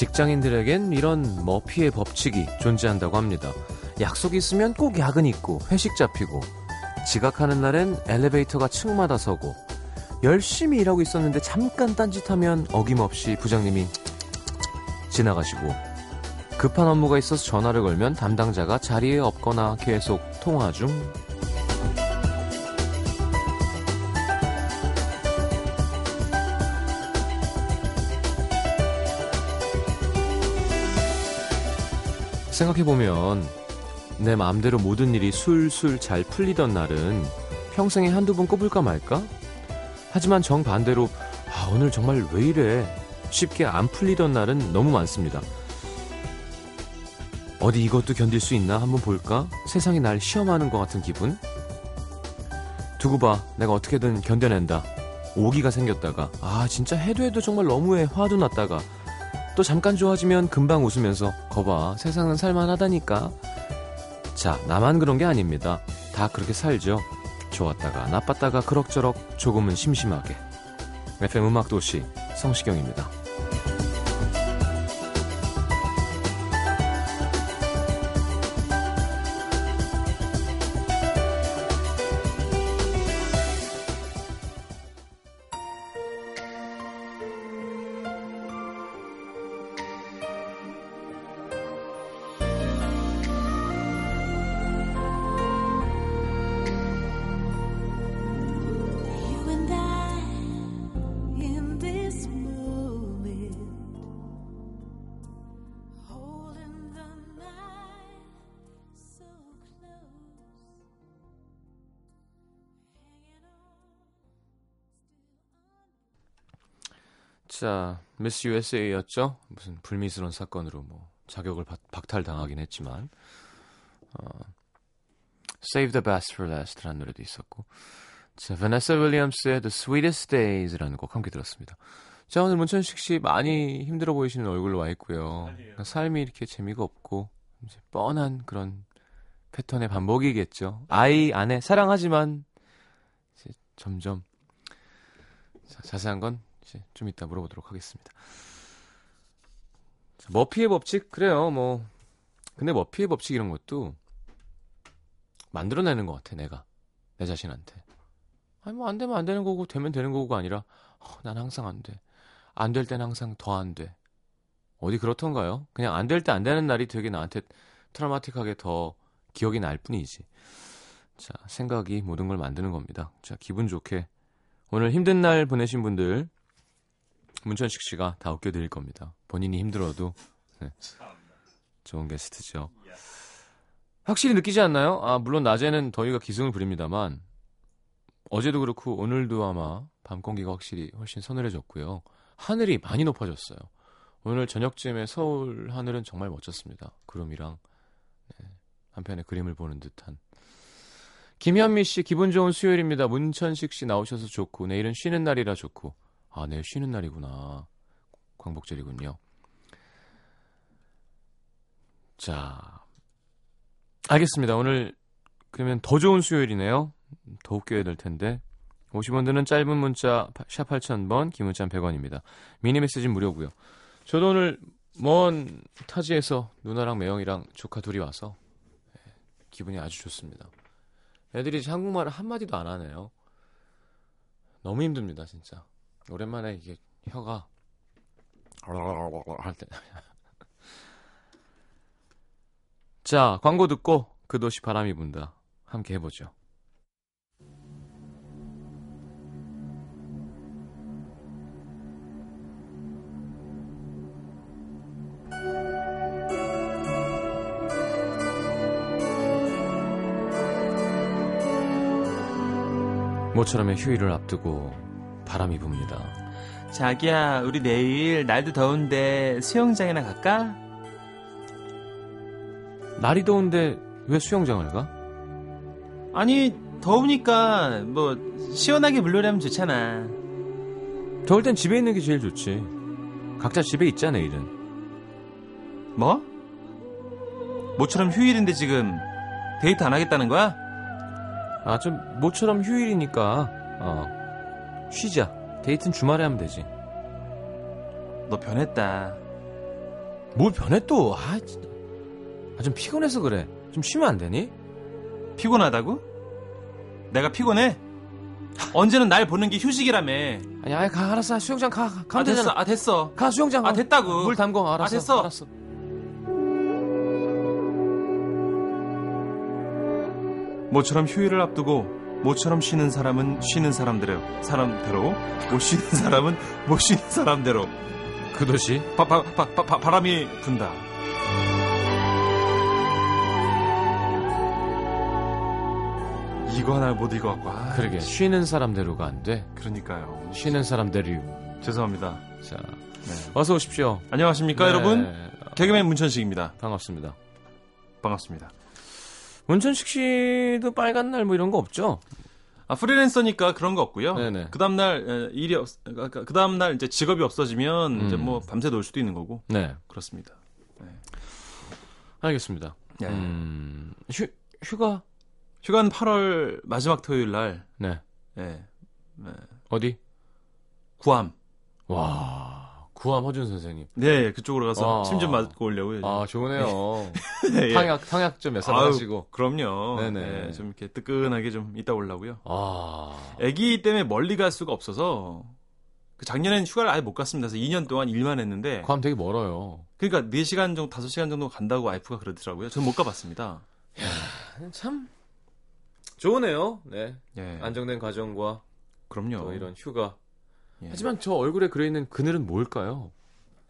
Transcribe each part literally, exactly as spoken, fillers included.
직장인들에겐 이런 머피의 법칙이 존재한다고 합니다. 약속이 있으면 꼭 야근 있고 회식 잡히고 지각하는 날엔 엘리베이터가 층마다 서고 열심히 일하고 있었는데 잠깐 딴짓하면 어김없이 부장님이 지나가시고 급한 업무가 있어서 전화를 걸면 담당자가 자리에 없거나 계속 통화 중. 생각해보면 내 마음대로 모든 일이 술술 잘 풀리던 날은 평생에 한두 번 꼽을까 말까? 하지만 정반대로 아, 오늘 정말 왜 이래? 쉽게 안 풀리던 날은 너무 많습니다. 어디 이것도 견딜 수 있나 한번 볼까? 세상이 날 시험하는 것 같은 기분? 두고 봐, 내가 어떻게든 견뎌낸다. 오기가 생겼다가 아 진짜 해도 해도 정말 너무해 화도 났다가 또 잠깐 좋아지면 금방 웃으면서 거봐 세상은 살만하다니까. 자, 나만 그런 게 아닙니다. 다 그렇게 살죠. 좋았다가 나빴다가 그럭저럭 조금은 심심하게. 에프엠 음악도시 성시경입니다. 자, 미스 유에스에이였죠? 무슨 불미스러운 사건으로 뭐 자격을 바, 박탈당하긴 했지만 어, Save the best for last 라는 노래도 있었고. 자, 베네사 윌리엄스의 The Sweetest Days 라는 곡 함께 들었습니다. 자, 오늘 문천식 씨 많이 힘들어 보이시는 얼굴로 와 있고요. 그러니까 삶이 이렇게 재미가 없고 이제 뻔한 그런 패턴의 반복이겠죠. 아이, 아내, 사랑하지만 이제 점점 자, 자세한 건 좀 이따 물어보도록 하겠습니다. 자, 머피의 법칙 그래요 뭐 근데 머피의 법칙 이런 것도 만들어내는 것 같아. 내가 내 자신한테 아니 뭐 안 되면 안 되는 거고 되면 되는 거고가 아니라 어, 난 항상 안 돼. 안 될 땐 항상 더 안 돼. 어디 그렇던가요? 그냥 안 될 때 안 되는 날이 되게 나한테 트라우마틱하게 더 기억이 날 뿐이지. 자, 생각이 모든 걸 만드는 겁니다. 자, 기분 좋게 오늘 힘든 날 보내신 분들 문천식 씨가 다 웃겨드릴 겁니다. 본인이 힘들어도. 네. 좋은 게스트죠. 확실히 느끼지 않나요? 아, 물론 낮에는 더위가 기승을 부립니다만 어제도 그렇고 오늘도 아마 밤 공기가 확실히 훨씬 서늘해졌고요. 하늘이 많이 높아졌어요. 오늘 저녁쯤에 서울 하늘은 정말 멋졌습니다. 구름이랑 네. 한편의 그림을 보는 듯한. 김현미 씨, 기분 좋은 수요일입니다. 문천식 씨 나오셔서 좋고 내일은 쉬는 날이라 좋고. 아, 내일 쉬는 날이구나. 광복절이군요. 자, 알겠습니다. 오늘 그러면 더 좋은 수요일이네요. 더 웃겨야 될 텐데. 오십 원 드는 짧은 문자 샵 팔천 번, 긴 문자는 백 원입니다. 미니 메시지는 무료고요. 저도 오늘 먼 타지에서 누나랑 매형이랑 조카 둘이 와서 기분이 아주 좋습니다. 애들이 한국말을 한마디도 안 하네요. 너무 힘듭니다, 진짜. 오랜만에 이게 혀가 할 때. 자, 광고 듣고 그 도시 바람이 분다 함께 해보죠. 모처럼의 휴일을 앞두고 바람이 붑니다. 자기야, 우리 내일 날도 더운데 수영장이나 갈까? 날이 더운데 왜 수영장을 가? 아니, 더우니까 뭐 시원하게 물놀이하면 좋잖아. 더울 땐 집에 있는 게 제일 좋지. 각자 집에 있자, 내일은. 뭐? 모처럼 휴일인데 지금 데이트 안 하겠다는 거야? 아, 좀 모처럼 휴일이니까 어. 쉬자. 데이트는 주말에 하면 되지. 너 변했다. 뭘 변해 또? 아, 진짜. 아, 좀 피곤해서 그래. 좀 쉬면 안 되니? 피곤하다고? 내가 피곤해? 언제는 날 보는 게 휴식이라며. 아니, 아니, 가, 알았어. 수영장 가. 가 가면 아, 되잖아. 됐어. 아, 됐어. 가, 수영장. 아, 됐다고. 물 담궈. 알았어. 아, 됐어. 알았어. 모처럼 휴일을 앞두고 모처럼 쉬는 사람은 쉬는 사람대로, 사람대로, 못 쉬는 사람은 못 쉬는 사람대로. 그것이 바, 바, 바, 바, 바, 바람이 분다. 이거 하나 못 읽어 갖고. 아, 그러게. 쉬는 사람대로가 안 돼. 그러니까요. 쉬는 사람대로. 죄송합니다. 자, 네. 어서 오십시오. 안녕하십니까, 네. 여러분. 개그맨 문천식입니다. 반갑습니다. 반갑습니다. 문천식 씨도 빨간 날 뭐 이런 거 없죠? 아, 프리랜서니까 그런 거 없고요. 네네. 그 다음 날 일이 없, 그 다음 날 이제 직업이 없어지면 음. 이제 뭐 밤새 놀 수도 있는 거고. 네, 그렇습니다. 네. 알겠습니다. 네. 음, 휴 휴가 휴가는 팔월 마지막 토요일 날. 네. 네. 네. 어디? 구암. 와, 구암 허준 선생님. 네, 그쪽으로 가서 아. 침 좀 맞고 오려고요. 아, 좋네요. 네. 탕약 탕약 좀 몇 살 하시고. 그럼요. 네네. 네, 좀 이렇게 뜨끈하게 좀 이따 오려고요. 아. 아기 때문에 멀리 갈 수가 없어서 작년엔 휴가를 아예 못 갔습니다. 그래서 이 년 동안 일만 했는데. 구암 되게 멀어요. 그러니까 네 시간 정도, 다섯 시간 정도 간다고 와이프가 그러더라고요. 전 못 가봤습니다. 이야, 참. 좋으네요. 네. 예. 안정된 가정과. 그럼요. 또 이런 휴가. 예. 하지만 저 얼굴에 그려있는 그늘은 뭘까요?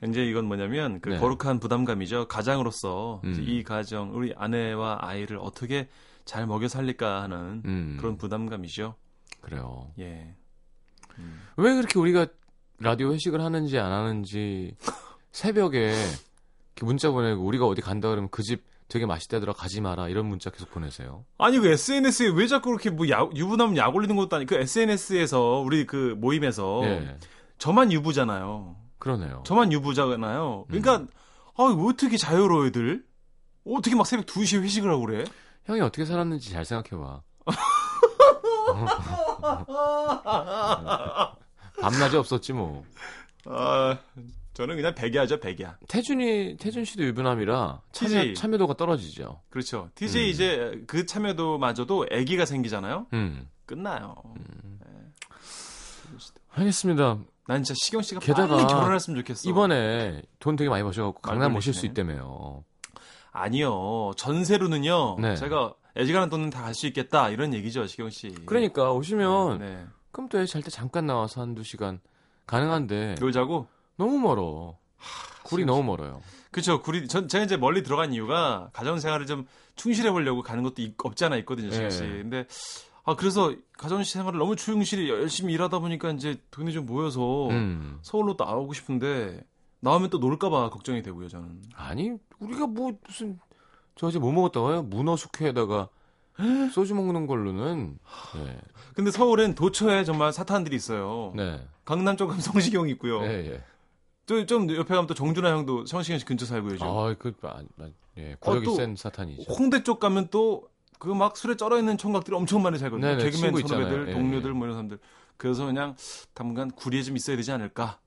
이제 이건 뭐냐면 그 네. 거룩한 부담감이죠. 가장으로서 음. 이 가정, 우리 아내와 아이를 어떻게 잘 먹여 살릴까 하는 음. 그런 부담감이죠. 그래요. 예. 음. 왜 그렇게 우리가 라디오 회식을 하는지 안 하는지 새벽에 이렇게 문자 보내고 우리가 어디 간다 그러면 그 집 되게 맛있다더라, 가지 마라, 이런 문자 계속 보내세요. 아니, 그 에스엔에스에 왜 자꾸 그렇게 뭐 야, 유부남 약 올리는 것도 아니고, 그 에스엔에스에서, 우리 그 모임에서, 예. 저만 유부잖아요. 그러네요. 저만 유부잖아요. 그러니까, 음. 아, 왜 어떻게 자유로워들? 어떻게 막 새벽 두 시에 회식을 하고 그래? 형이 어떻게 살았는지 잘 생각해봐. 밤낮이 없었지, 뭐. 아. 저는 그냥 백야죠, 백야. 태준이, 태준 씨도 유부남이라 참여, 참여도가 떨어지죠. 그렇죠. 티제이 음. 이제 그 참여도마저도 아기가 생기잖아요. 음. 끝나요. 음. 네. 알겠습니다. 난 진짜 시경 씨가 게다가 빨리 결혼했으면 좋겠어. 이번에 돈 되게 많이 버셔갖고 강남 오실 수 있다며요. 아니요. 전세로는요. 네. 제가 애지간한 돈은 다 갈 수 있겠다 이런 얘기죠, 시경 씨. 그러니까 오시면 네, 네. 그럼 또 잘 때 잠깐 나와서 한두 시간 가능한데. 놀자고? 너무 멀어. 하, 굴이 진짜. 너무 멀어요. 그렇죠. 굴이 전 제가 이제 멀리 들어간 이유가 가정 생활을 좀 충실해 보려고 가는 것도 있, 없지 않아 있거든요, 사실. 네. 근데 아 그래서 가정 생활을 너무 충실히 열심히 일하다 보니까 이제 돈이 좀 모여서 음. 서울로 또 나오고 싶은데 나오면 또 놀까 봐 걱정이 되고요, 저는. 아니, 우리가 뭐 무슨 저 어제 뭐 먹었다고요? 문어 숙회에다가 소주 먹는 걸로는. 네. 근데 서울엔 도처에 정말 사탄들이 있어요. 네. 강남 쪽 가면 성시경 있고요. 네, 예. 또 좀 옆에 가면 또 정준하 형도 성시경 씨 근처 살고 요즘. 아, 그 아, 예, 고력이 어, 센 사탄이죠. 홍대 쪽 가면 또 그 막 술에 쩔어 있는 청각들이 엄청 많이 살거든요. 개그맨 선배들, 예, 동료들, 예. 뭐 이런 사람들. 그래서 그냥 당분간 구리에 좀 있어야 되지 않을까.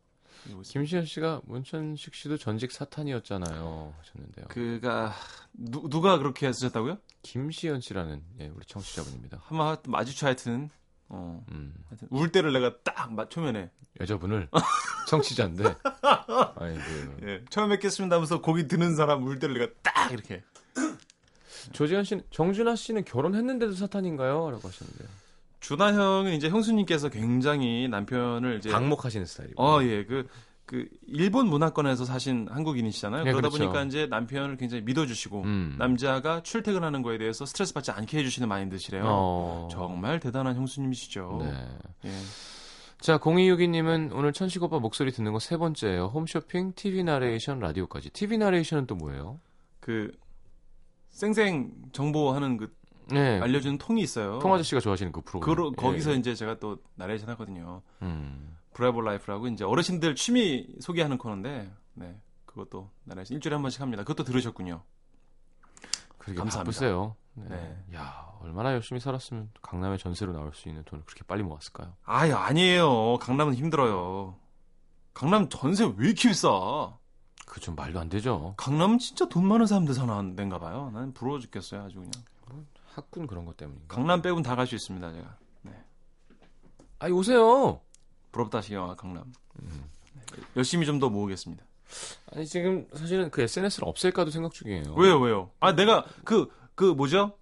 김시현 씨가 문천식 씨도 전직 사탄이었잖아요 하셨는데요. 그가 누, 누가 그렇게 쓰셨다고요? 김시현 씨라는 예, 우리 청취자분입니다. 한번 마주쳐 하여튼. 어. 음. 하여튼 울 때를 내가 딱 맞, 초면에 여자분을 청취자인데 아니, 그... 예, 처음 뵙겠습니다 하면서 고기 드는 사람 울 때를 내가 딱 이렇게. 조지현 씨는 정준하 씨는 결혼했는데도 사탄인가요? 라고 하셨는데요. 준하 형은 이제 형수님께서 굉장히 남편을 이제 방목하시는 스타일이고. 어, 예. 그, 그 일본 문화권에서 사신 한국인이시잖아요. 네, 그러다 그렇죠. 보니까 이제 남편을 굉장히 믿어주시고 음. 남자가 출퇴근하는 거에 대해서 스트레스 받지 않게 해주시는 마인드시래요. 어. 정말 대단한 형수님이시죠. 네. 예. 자, 공이육이 님은 오늘 천식 오빠 목소리 듣는 거 세 번째예요. 홈쇼핑, 티비 나레이션, 라디오까지. 티비 나레이션은 또 뭐예요? 그 생생 정보하는 그. 네. 알려주는 통이 있어요. 통 아저씨가 좋아하시는 그 프로그램. 그러, 거기서 예. 이제 제가 또 나레이션 하거든요. 음. 브라보 라이프라고 이제 어르신들 취미 소개하는 코너인데, 네. 그것도 나레이션 일주일에 한 번씩 합니다. 그것도 들으셨군요. 그러게 감사합니다. 바쁘세요. 네. 네. 야, 얼마나 열심히 살았으면 강남에 전세로 나올 수 있는 돈을 그렇게 빨리 모았을까요? 아, 아니에요. 강남은 힘들어요. 강남 전세 왜 이렇게 비싸? 그 좀 말도 안 되죠. 강남은 진짜 돈 많은 사람들 사는 데인가 봐요. 난 부러워 죽겠어요. 아주 그냥. 뭐, 학군 그런 것 때문인가. 강남 빼고는 다 갈 수 있습니다. 제가. 네. 아이 오세요. 부럽다 시경아 강남. 음. 열심히 좀 더 모으겠습니다. 아니 지금 사실은 그 에스엔에스를 없앨까도 생각 중이에요. 왜요 왜요? 아 내가 그 그 뭐죠?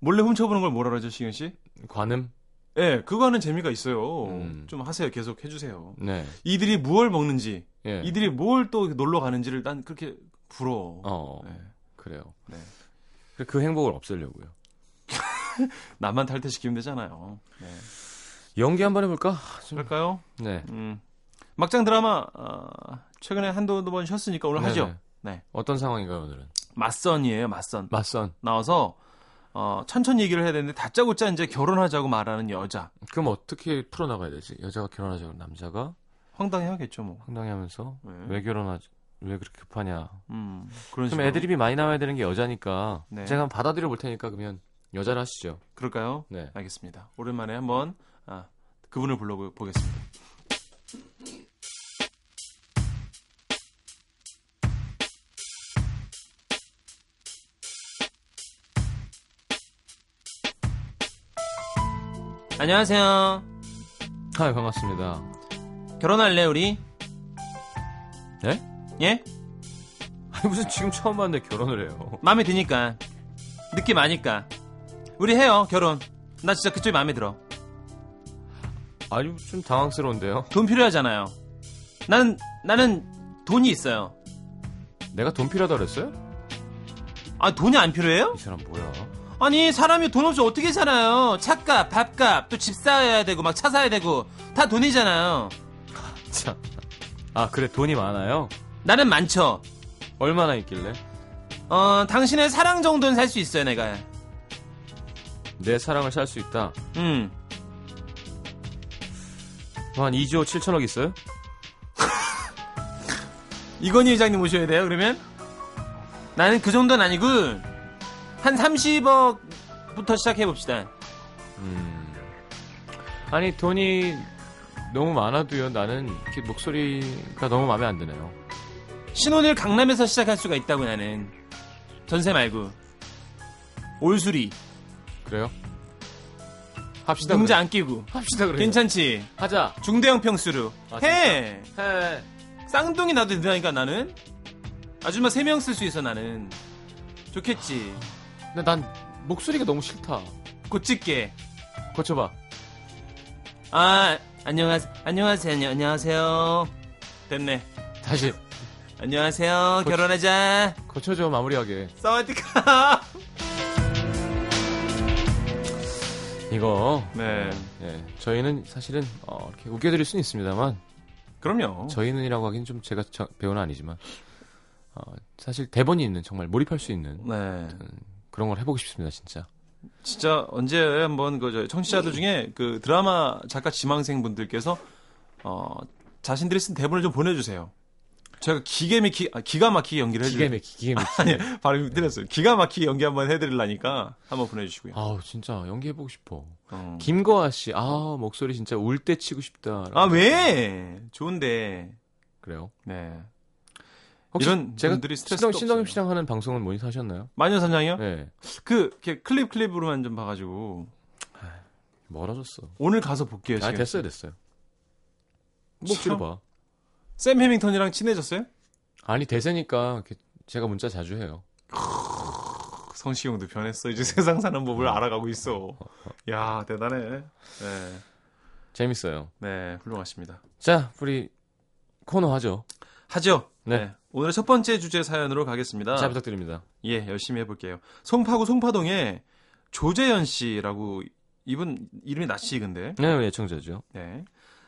몰래 훔쳐보는 걸 뭐라 그러죠 시경 씨? 관음? 예, 네, 그거 하는 재미가 있어요. 음. 좀 하세요. 계속 해주세요. 네. 이들이 무얼 먹는지, 예. 이들이 뭘 또 놀러 가는지를 난 그렇게 부러워. 어, 네. 그래요. 네. 그 행복을 없애려고요. 나만 탈퇴시키면 되잖아요. 네. 연기 한번 해볼까? 좀... 그럴까요? 네. 음. 막장 드라마 어, 최근에 한두 번 쉬었으니까 오늘 네네. 하죠. 네. 어떤 상황인가요 오늘은? 맞선이에요. 맞선. 맞선. 나와서. 어, 천천히 얘기를 해야 되는데 다짜고짜 이제 결혼하자고 말하는 여자. 그럼 어떻게 풀어나가야 되지? 여자가 결혼하자고 남자가 황당해하겠죠 뭐. 황당해하면서 네. 왜 결혼하지? 왜 그렇게 급하냐? 음, 그런. 그럼 애드립이 많이 나와야 되는 게 여자니까. 네. 제가 한번 받아들여 볼 테니까 그러면 여자를 하시죠. 그럴까요? 네, 알겠습니다. 오랜만에 한번 아, 그분을 불러보겠습니다. 안녕하세요. 아, 반갑습니다. 결혼할래 우리? 네? 예? 아니 무슨 지금 처음 봤는데 결혼을 해요. 마음에 드니까. 느낌 아니까. 우리 해요 결혼. 나 진짜 그쪽이 마음에 들어. 아니 좀 당황스러운데요. 돈 필요하잖아요. 나는 나는 돈이 있어요. 내가 돈 필요하다 그랬어요? 아 돈이 안 필요해요? 이 사람 뭐야? 아니 사람이 돈 없이 어떻게 살아요. 차값, 밥값, 또 집 사야 되고 막 차 사야 되고 다 돈이잖아요. 참. 아 그래 돈이 많아요? 나는 많죠. 얼마나 있길래? 어 당신의 사랑 정도는 살 수 있어요 내가. 내 사랑을 살 수 있다? 응. 한 이조 칠천억 있어요? 이건희 회장님 오셔야 돼요 그러면? 나는 그 정도는 아니고 한 삼십억부터 시작해봅시다. 음. 아니 돈이 너무 많아도요. 나는 이렇게 목소리가 너무 마음에 안 드네요. 신혼을 강남에서 시작할 수가 있다고 나는. 전세 말고. 올수리. 그래요? 합시다. 문자 그래. 안 끼고. 합시다 그래. 괜찮지? 하자. 중대형 평수로. 아, 해. 해. 쌍둥이 나도 된다니까 나는. 아줌마 세 명 쓸 수 있어 나는. 좋겠지. 근데 난 목소리가 너무 싫다. 고칠게. 고쳐봐. 아 안녕하세요. 안녕하세요. 안녕하세요. 됐네. 다시. 안녕하세요. 고치... 결혼하자. 고쳐줘 마무리하게. 사와디카. 이거. 네. 네. 저희는 사실은 어, 이렇게 웃겨드릴 수는 있습니다만. 그럼요. 저희는이라고 하긴 좀 제가 저, 배우는 아니지만. 어, 사실 대본이 있는 정말 몰입할 수 있는 네. 그런 걸 해보고 싶습니다 진짜. 진짜 언제 한번 그 청취자들 중에 그 드라마 작가 지망생 분들께서 어, 자신들이 쓴 대본을 좀 보내주세요. 제가 기계 막히 아, 기가 막히게 연기를 해드릴. 기계 막히 기계 막히. 아니 발음이 틀렸어요. 기가 막히게 연기 한번 해드리려니까 한번 보내주시고요. 아 진짜 연기 해보고 싶어. 어. 김거아 씨, 아 목소리 진짜 울 때 치고 싶다. 아 왜? 좋은데. 그래요? 네. 이런 제가 신동, 신동엽 씨랑 하는 방송은 모니터 하셨나요? 마녀사냥이요? 네. 그 클립 클립으로만 좀 봐가지고 멀어졌어. 오늘 가서 볼게요. 아 됐어요 됐어요. 목소리 봐. 샘 해밍턴이랑 친해졌어요? 아니 대세니까 제가 문자 자주 해요. 성시경도 변했어. 이제 세상 사는 법을 알아가고 있어. 야 대단해. 네. 재밌어요. 네 훌륭하십니다. 자 우리 코너 하죠. 하죠. 네. 네. 오늘의 첫 번째 주제 사연으로 가겠습니다. 잘 부탁드립니다. 예, 열심히 해볼게요. 송파구 송파동에 조재현 씨라고 이분 이름이 낯익은데. 네, 예청자죠. 네.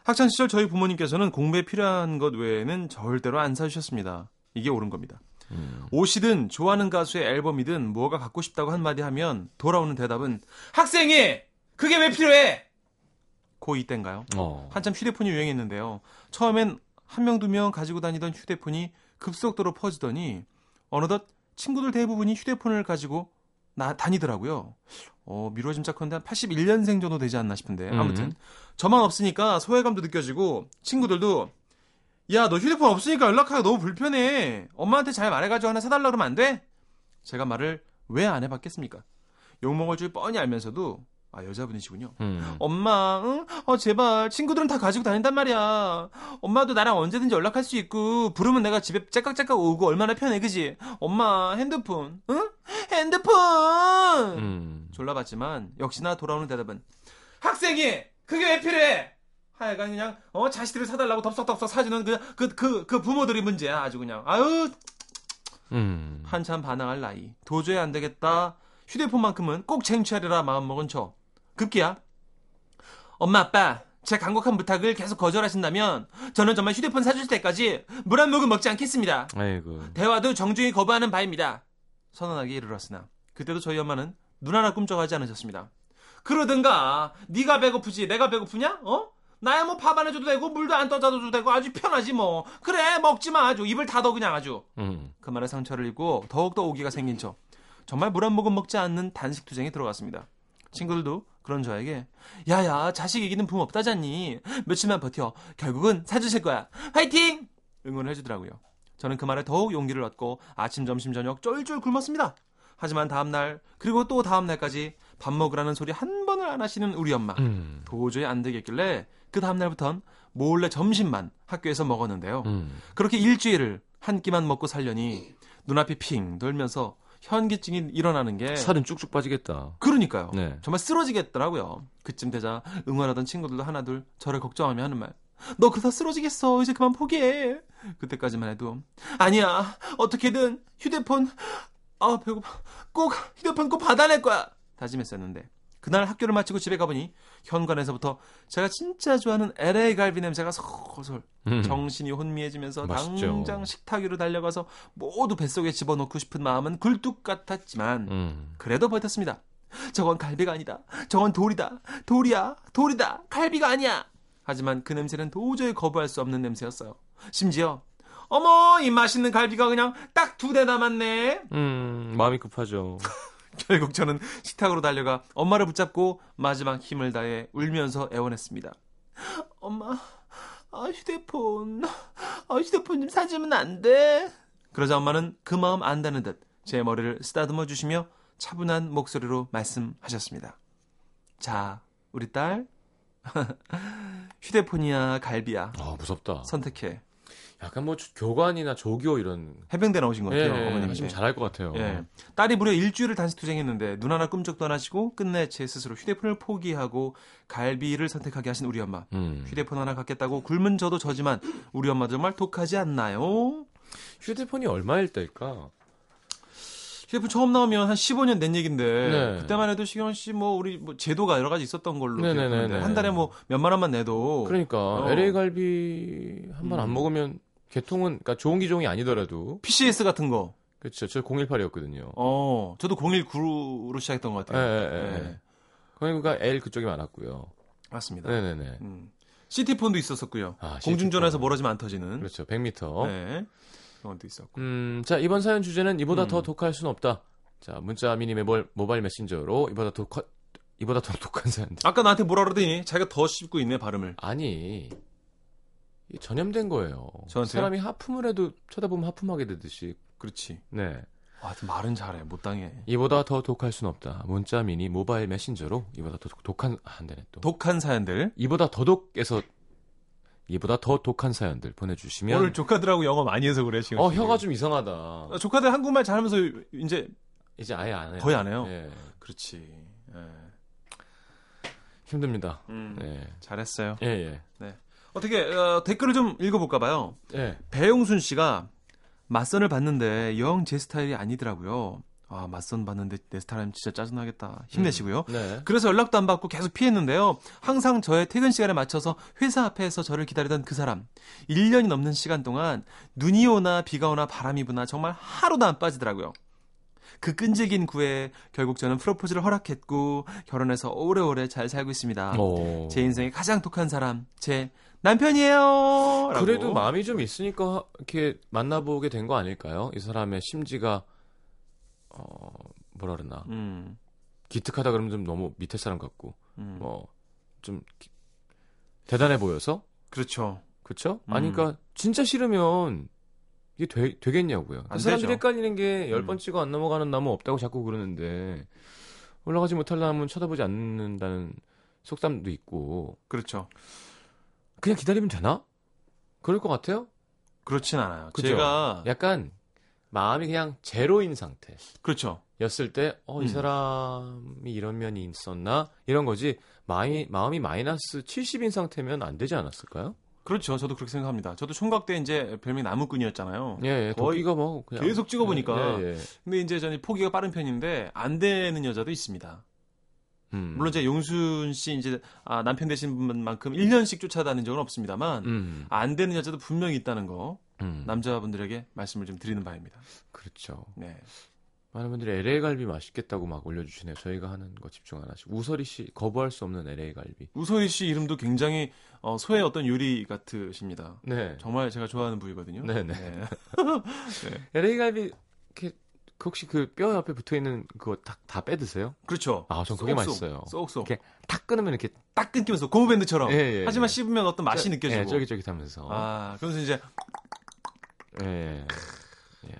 학창시절 저희 부모님께서는 공부에 필요한 것 외에는 절대로 안 사주셨습니다. 이게 옳은 겁니다. 음. 옷이든 좋아하는 가수의 앨범이든 뭐가 갖고 싶다고 한마디 하면 돌아오는 대답은 학생이! 그게 왜 필요해! 고이 때인가요? 어. 한참 휴대폰이 유행했는데요. 처음엔 한 명, 두 명 가지고 다니던 휴대폰이 급속도로 퍼지더니 어느덧 친구들 대부분이 휴대폰을 가지고 나 다니더라고요. 어, 미뤄짐작컨대 한 팔십일년생 정도 되지 않나 싶은데 아무튼 저만 없으니까 소외감도 느껴지고 친구들도 야, 너 휴대폰 없으니까 연락하기가 너무 불편해. 엄마한테 잘 말해가지고 하나 사달라 그러면 안 돼? 제가 말을 왜 안 해봤겠습니까? 욕먹을 줄 뻔히 알면서도 아, 여자분이시군요. 음. 엄마, 응? 어, 제발 친구들은 다 가지고 다닌단 말이야. 엄마도 나랑 언제든지 연락할 수 있고 부르면 내가 집에 째깍째깍 오고 얼마나 편해, 그지? 엄마, 핸드폰, 응? 핸드폰! 음. 졸라봤지만 역시나 돌아오는 대답은 학생이! 그게 왜 필요해? 하여간 그냥 어 자식들을 사달라고 덥석덥석 사주는 그그 그, 그, 그 부모들이 문제야. 아주 그냥 아유. 음. 한참 반항할 나이. 도저히 안 되겠다. 휴대폰만큼은 꼭 쟁취하리라 마음먹은 저. 급기야. 엄마 아빠 제 간곡한 부탁을 계속 거절하신다면 저는 정말 휴대폰 사줄 때까지 물 한 모금 먹지 않겠습니다. 아이고. 대화도 정중히 거부하는 바입니다. 선언하기 이르렀으나 그때도 저희 엄마는 눈 하나 꿈쩍하지 않으셨습니다. 그러든가 네가 배고프지 내가 배고프냐? 어? 나야 뭐 밥 안 해줘도 되고 물도 안 떠줘도 되고 아주 편하지 뭐. 그래 먹지마 아주 입을 닫아 그냥 아주. 음. 그 말에 상처를 입고 더욱더 오기가 생긴 저. 정말 물 한 모금 먹지 않는 단식 투쟁에 들어갔습니다. 친구들도 그런 저에게 야야 자식 이기는 부모 없다잖니. 며칠만 버텨. 결국은 사주실 거야. 화이팅! 응원을 해주더라고요. 저는 그 말에 더욱 용기를 얻고 아침 점심 저녁 쫄쫄 굶었습니다. 하지만 다음날 그리고 또 다음날까지 밥 먹으라는 소리 한 번을 안 하시는 우리 엄마. 음. 도저히 안 되겠길래 그 다음날부터는 몰래 점심만 학교에서 먹었는데요. 음. 그렇게 일주일을 한 끼만 먹고 살려니 눈앞이 핑 돌면서 현기증이 일어나는 게 살은 쭉쭉 빠지겠다. 그러니까요. 네. 정말 쓰러지겠더라고요. 그쯤 되자 응원하던 친구들도 하나둘 저를 걱정하며 하는 말. 너 그러다 쓰러지겠어. 이제 그만 포기해. 그때까지만 해도 아니야. 어떻게든 휴대폰 아 배고파. 꼭 휴대폰 꼭 받아낼 거야. 다짐했었는데 그날 학교를 마치고 집에 가보니 현관에서부터 제가 진짜 좋아하는 엘에이 갈비 냄새가 솔솔. 음. 정신이 혼미해지면서 맛있죠. 당장 식탁 위로 달려가서 모두 뱃속에 집어넣고 싶은 마음은 굴뚝 같았지만 음. 그래도 버텼습니다. 저건 갈비가 아니다. 저건 돌이다. 돌이야. 돌이다. 갈비가 아니야. 하지만 그 냄새는 도저히 거부할 수 없는 냄새였어요. 심지어 어머 이 맛있는 갈비가 그냥 딱 두 대 남았네. 음, 마음이 급하죠. 결국 저는 식탁으로 달려가 엄마를 붙잡고 마지막 힘을 다해 울면서 애원했습니다. 엄마, 아, 휴대폰, 아, 휴대폰 좀 사주면 안 돼? 그러자 엄마는 그 마음 안다는 듯 제 머리를 쓰다듬어 주시며 차분한 목소리로 말씀하셨습니다. 자, 우리 딸, 휴대폰이야, 갈비야. 아, 무섭다. 선택해. 약간 뭐 교관이나 조교 이런 해병대 나오신 것 같아요. 예, 어머님 하시면 잘할 것 같아요. 예. 딸이 무려 일주일을 단식 투쟁했는데 눈 하나 꿈쩍도 안 하시고 끝내 제 스스로 휴대폰을 포기하고 갈비를 선택하게 하신 우리 엄마. 음. 휴대폰 하나 갖겠다고 굶은 저도 저지만 우리 엄마 정말 독하지 않나요? 휴대폰이 얼마일 때일까? 휴대폰 처음 나오면 한 십오 년 된 얘기인데 네. 그때만 해도 시경 씨 뭐 우리 뭐 제도가 여러 가지 있었던 걸로 기억하는데 한 달에 뭐 몇만 원만 내도 그러니까 어. 엘에이 갈비 한 번 안 음. 먹으면 개통은 그러니까 좋은 기종이 아니더라도 피씨에스 같은 거 그렇죠. 저 공일팔이었거든요. 어, 저도 공일구로 시작했던 것 같아요. 네, 네, 네. 네. 그러니까 L 그쪽이 많았고요. 맞습니다. 네네네. 음. 시티폰도 있었었고요. 아, 공중전화에서 멀어지면 안 터지는. 그렇죠. 백 미터. 네. 그런 것도 있었고. 음, 자 이번 사연 주제는 이보다 음. 더 독할 수는 없다. 자 문자 미니 모바일, 모바일 메신저로 이보다 독하, 이보다 더 독한 사연들. 아까 나한테 뭐라 그러더니 자기가 더 씹고 있네 발음을. 아니. 전염된 거예요. 저한테요? 사람이 하품을 해도 쳐다보면 하품하게 되듯이. 그렇지. 네. 아, 말은 잘해. 못 당해. 이보다 더 독할 순 없다. 문자, 미니, 모바일 메신저로 이보다 더 독한 아, 안 되네 또. 독한 사연들. 이보다 더 독해서 이보다 더 독한 사연들 보내주시면. 오늘 조카들하고 영어 많이 해서 그래 지금. 어, 혀가 좀 이상하다. 조카들 한국말 잘하면서 이제 이제 아예 안 해요. 거의 안 해요. 예. 그렇지. 예. 힘듭니다. 음, 예. 잘했어요. 예, 예. 네. 어떻게 어, 댓글을 좀 읽어볼까 봐요. 네. 배용순 씨가 맞선을 봤는데 영 제 스타일이 아니더라고요. 아 맞선 봤는데 내 스타일이면 진짜 짜증나겠다. 힘내시고요. 음, 네. 그래서 연락도 안 받고 계속 피했는데요. 항상 저의 퇴근 시간에 맞춰서 회사 앞에서 저를 기다리던 그 사람. 일 년이 넘는 시간 동안 눈이 오나 비가 오나 바람이 부나 정말 하루도 안 빠지더라고요. 그 끈질긴 구애에 결국 저는 프로포즈를 허락했고 결혼해서 오래오래 잘 살고 있습니다. 오. 제 인생에 가장 독한 사람 제 남편이에요. 그래도 라고. 마음이 좀 있으니까 이렇게 만나보게 된 거 아닐까요? 이 사람의 심지가 어, 뭐라 그러나 음. 기특하다 그러면 좀 너무 밑에 사람 같고 음. 뭐 좀 대단해 보여서 그렇죠. 그렇죠? 음. 아니 그러니까 진짜 싫으면 이게 되, 되겠냐고요. 안 사람들이 되죠. 헷갈리는 게 열 번 찍어 안 넘어가는 나무 없다고 자꾸 그러는데 올라가지 못할 나무는 쳐다보지 않는다는 속담도 있고. 그렇죠. 그냥 기다리면 되나? 그럴 것 같아요? 그렇진 않아요. 그죠? 제가 약간 마음이 그냥 제로인 상태. 그렇죠. 였을 때 어, 이 음. 사람이 이런 면이 있었나? 이런 거지. 마이, 마음이 마이너스 칠십인 상태면 안 되지 않았을까요? 그렇죠. 저도 그렇게 생각합니다. 저도 총각 때 이제 별명이 나무꾼이었잖아요. 예, 예. 도끼가 뭐 그냥 계속 찍어 보니까. 예, 예, 예. 근데 이제 저는 포기가 빠른 편인데 안 되는 여자도 있습니다. 음. 물론 제 용순 씨 이제 아, 남편 되신 분만큼 일 년씩 쫓아다닌 적은 없습니다만 음. 안 되는 여자도 분명히 있다는 거 음. 남자분들에게 말씀을 좀 드리는 바입니다. 그렇죠. 네. 많은 분들이 엘에이 갈비 맛있겠다고 막 올려주시네요. 저희가 하는 거 집중 안 하시고. 우설이 씨, 거부할 수 없는 엘에이 갈비. 우설이 씨 이름도 굉장히 어, 소의 어떤 요리 같으십니다. 네. 정말 제가 좋아하는 부위거든요. 네네. 네. 네. 엘에이 갈비, 이렇게, 혹시 그 뼈 옆에 붙어 있는 그거 다, 다 빼드세요? 그렇죠. 아, 전 그게 쏙쏙, 맛있어요. 쏙쏙. 이렇게 탁 끊으면 이렇게 딱 끊기면서 고무밴드처럼. 예, 예, 하지만 예. 씹으면 어떤 맛이 저, 느껴지고. 예, 쫄깃쫄깃하면서. 아, 그러면서 이제. 예. 예,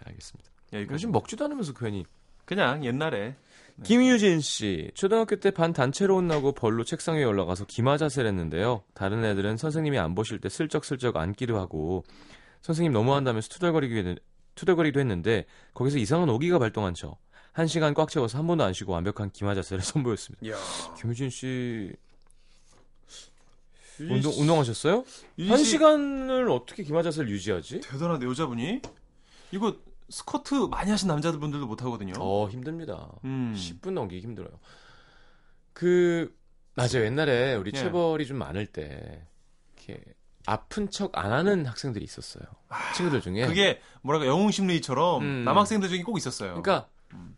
알겠습니다. 요즘 먹지도 않으면서 괜히 그냥 옛날에 네. 김유진 씨 초등학교 때 반 단체로 혼나고 벌로 책상 위에 올라가서 기마 자세를 했는데요. 다른 애들은 선생님이 안 보실 때 슬쩍슬쩍 앉기도 하고 선생님 너무한다면서 투덜거리기도, 투덜거리기도 했는데 거기서 이상한 오기가 발동한 저 한 시간 꽉 채워서 한 번도 안 쉬고 완벽한 기마 자세를 선보였습니다. 이야. 김유진 씨 운동, 운동하셨어요? 유진 한 씨... 시간을 어떻게 기마 자세를 유지하지? 대단한데 여자분이 이거 스쿼트 많이 하신 남자분들도 못하거든요. 어, 힘듭니다. 음. 십 분 넘기기 힘들어요. 그, 맞아요. 옛날에 우리 예. 체벌이 좀 많을 때, 이렇게, 아픈 척 안 하는 학생들이 있었어요. 아, 친구들 중에. 그게, 뭐랄까, 영웅심리처럼 음. 남학생들 중에 꼭 있었어요. 그러니까, 음.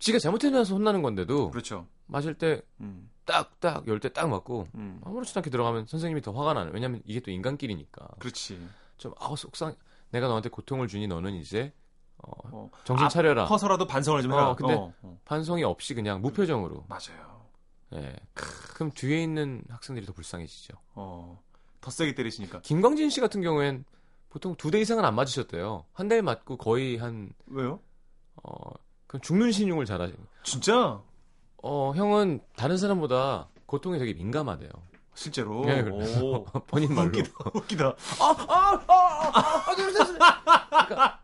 지가 잘못해놔서 혼나는 건데도, 그렇죠. 맞을 때, 음. 딱, 딱, 열 때 딱 맞고, 음. 아무렇지도 않게 들어가면 선생님이 더 화가 나는, 왜냐면 이게 또 인간끼리니까. 그렇지. 좀, 아우, 속상, 내가 너한테 고통을 주니 너는 이제, 어, 정신 차려라. 커서라도 반성을 좀 해라. 어, 근데 어, 어. 반성이 없이 그냥 무표정으로. 맞아요. 예. 그럼 뒤에 있는 학생들이 더 불쌍해지죠. 어, 더 세게 때리시니까. 김광진 씨 같은 경우엔 보통 두 대 이상은 안 맞으셨대요. 한 대 맞고 거의 한. 왜요? 어, 그럼 죽는 신용을 잘하시. 진짜? 어, 형은 다른 사람보다 고통에 되게 민감하대요. 실제로. 네, 오. 본인 말로. 웃기다. 웃기다. 아, 아, 아, 아, 아, 그러니까,